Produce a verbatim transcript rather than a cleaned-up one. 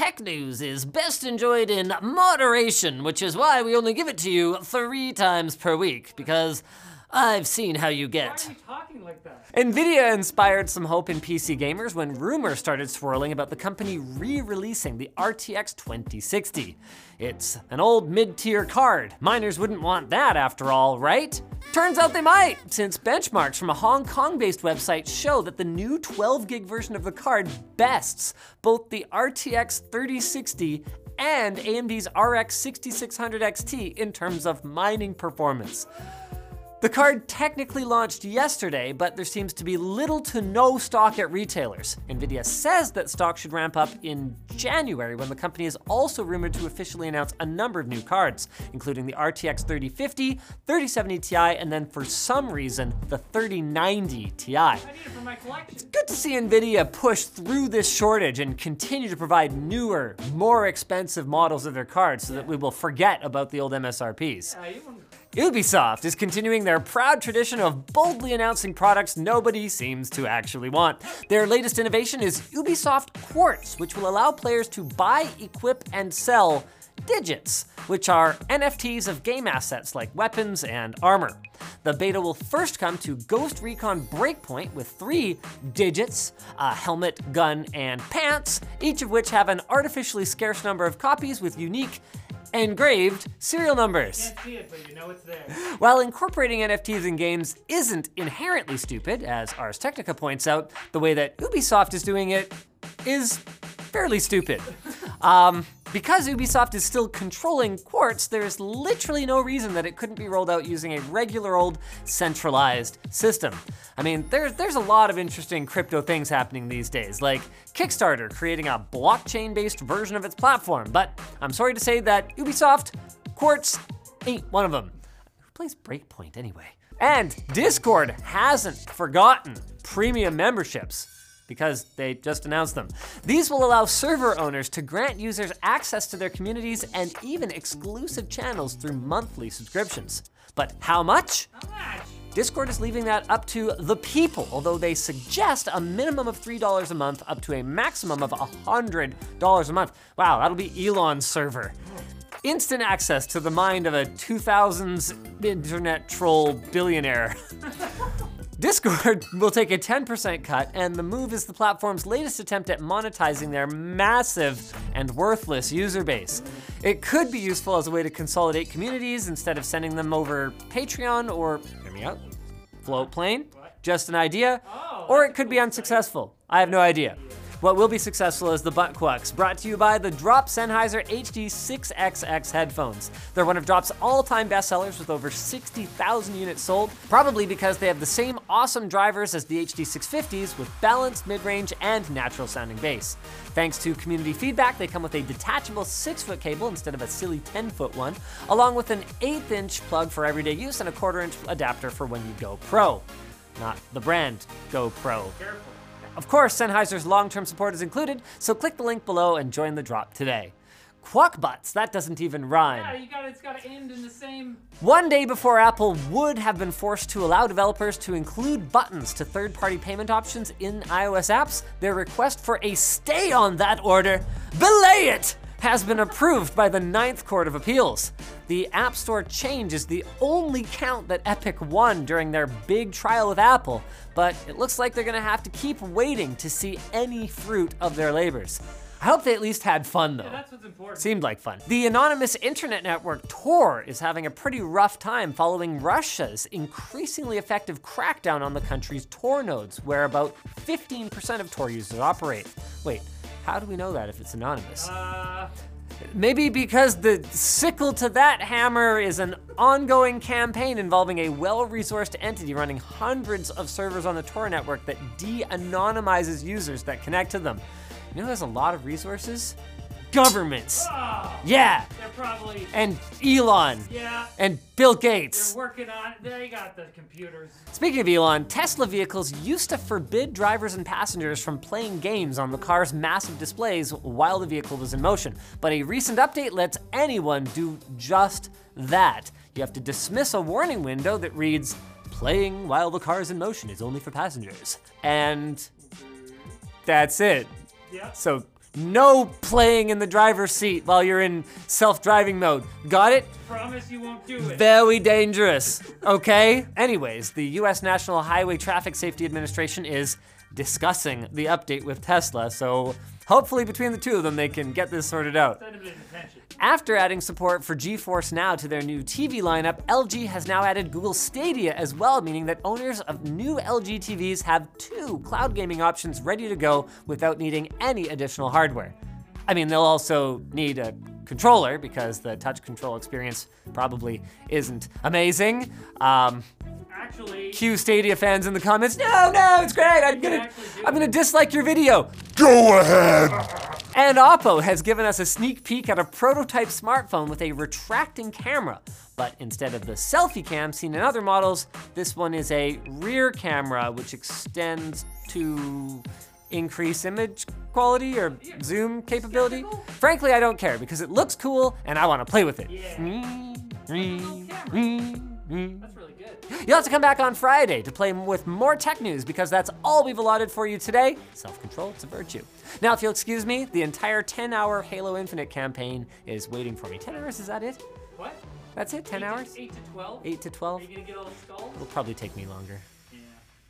tech news is best enjoyed in moderation, which is why we only give it to you three times per week, because I've seen how you get. Why are you talking like that? Nvidia inspired some hope in P C gamers when rumors started swirling about the company re-releasing the R T X twenty sixty. It's an old mid-tier card. Miners wouldn't want that after all, right? Turns out they might, since benchmarks from a Hong Kong-based website show that the new twelve gig version of the card bests both the R T X thirty sixty and A M D's R X sixty-six hundred X T in terms of mining performance. The card technically launched yesterday, but there seems to be little to no stock at retailers. Nvidia says that stock should ramp up in January, when the company is also rumored to officially announce a number of new cards, including the R T X thirty fifty, thirty seventy Ti, and then for some reason, the thirty ninety Ti. I need it for my collection. It's good to see Nvidia push through this shortage and continue to provide newer, more expensive models of their cards so yeah. that we will forget about the old M S R Ps. Yeah, you wouldn't... Ubisoft is continuing their proud tradition of boldly announcing products nobody seems to actually want. Their latest innovation is Ubisoft Quartz, which will allow players to buy, equip, and sell digits, which are N F Ts of game assets like weapons and armor. The beta will first come to Ghost Recon Breakpoint with three digits, a helmet, gun, and pants, each of which have an artificially scarce number of copies with unique engraved serial numbers. You can't see it, but you know it's there. While incorporating N F Ts in games isn't inherently stupid, as Ars Technica points out, the way that Ubisoft is doing it is fairly stupid. Um, Because Ubisoft is still controlling Quartz, there is literally no reason that it couldn't be rolled out using a regular old centralized system. I mean, there's, there's a lot of interesting crypto things happening these days, like Kickstarter creating a blockchain-based version of its platform, but I'm sorry to say that Ubisoft Quartz ain't one of them. Who plays Breakpoint anyway? And Discord hasn't forgotten premium memberships, because they just announced them. These will allow server owners to grant users access to their communities and even exclusive channels through monthly subscriptions. But how much? How much? Discord is leaving that up to the people, although they suggest a minimum of three dollars a month up to a maximum of one hundred dollars a month. Wow, that'll be Elon's server. Instant access to the mind of a two thousands internet troll billionaire. Discord will take a ten percent cut, and the move is the platform's latest attempt at monetizing their massive and worthless user base. It could be useful as a way to consolidate communities instead of sending them over Patreon or, hear me out, Floatplane, just an idea, or it could be unsuccessful. I have no idea. What will be successful is the Butt Quucks, brought to you by the Drop Sennheiser H D six X X headphones. They're one of Drop's all-time bestsellers with over sixty thousand units sold, probably because they have the same awesome drivers as the H D six fifties with balanced mid-range and natural-sounding bass. Thanks to community feedback, they come with a detachable six foot cable instead of a silly ten foot one, along with an eighth inch plug for everyday use and a quarter inch adapter for when you go pro. Not the brand Go Pro. Careful. Of course, Sennheiser's long-term support is included, so click the link below and join the Drop today. Quackbutts, that doesn't even rhyme. Yeah, you gotta, it's gotta end in the same... One day before Apple would have been forced to allow developers to include buttons to third-party payment options in iOS apps, their request for a stay on that order, belay it, has been approved by the Ninth Court of Appeals. The App Store change is the only count that Epic won during their big trial with Apple, but it looks like they're gonna have to keep waiting to see any fruit of their labors. I hope they at least had fun, though. Yeah, that's what's important. Seemed like fun. The anonymous internet network Tor is having a pretty rough time following Russia's increasingly effective crackdown on the country's Tor nodes, where about fifteen percent of Tor users operate. Wait. How do we know that if it's anonymous? Uh... Maybe because the sickle to that hammer is an ongoing campaign involving a well-resourced entity running hundreds of servers on the Tor network that de-anonymizes users that connect to them. You know there's a lot of resources? Governments. Oh, yeah. They're probably... And Elon. Yeah. And Bill Gates. They're working on it. They got the computers. Speaking of Elon, Tesla vehicles used to forbid drivers and passengers from playing games on the car's massive displays while the vehicle was in motion. But a recent update lets anyone do just that. You have to dismiss a warning window that reads, "Playing while the car is in motion is only for passengers." And that's it. Yeah. So No playing in the driver's seat while you're in self-driving mode. Got it? Promise you won't do it. Very dangerous, okay? Anyways, the U S National Highway Traffic Safety Administration is discussing the update with Tesla, so hopefully between the two of them they can get this sorted out. After adding support for GeForce Now to their new T V lineup, L G has now added Google Stadia as well, meaning that owners of new L G T Vs have two cloud gaming options ready to go without needing any additional hardware. I mean, they'll also need a controller because the touch control experience probably isn't amazing. Um, Actually, Q Stadia fans in the comments. No, no, it's great. I'm gonna, I'm gonna dislike your video. Go ahead. And Oppo has given us a sneak peek at a prototype smartphone with a retracting camera, but instead of the selfie cam seen in other models, this one is a rear camera which extends to increase image quality or zoom capability. Frankly, I don't care because it looks cool and I want to play with it. Yeah. Mm-hmm. That's really good. You'll have to come back on Friday to play with more tech news because that's all we've allotted for you today. Self-control, it's a virtue. Now, if you'll excuse me, the entire ten hour Halo Infinite campaign is waiting for me. ten hours, is that it? What? That's it, ten hours? eight to twelve? eight to twelve. Are you gonna get all the skulls? It'll probably take me longer.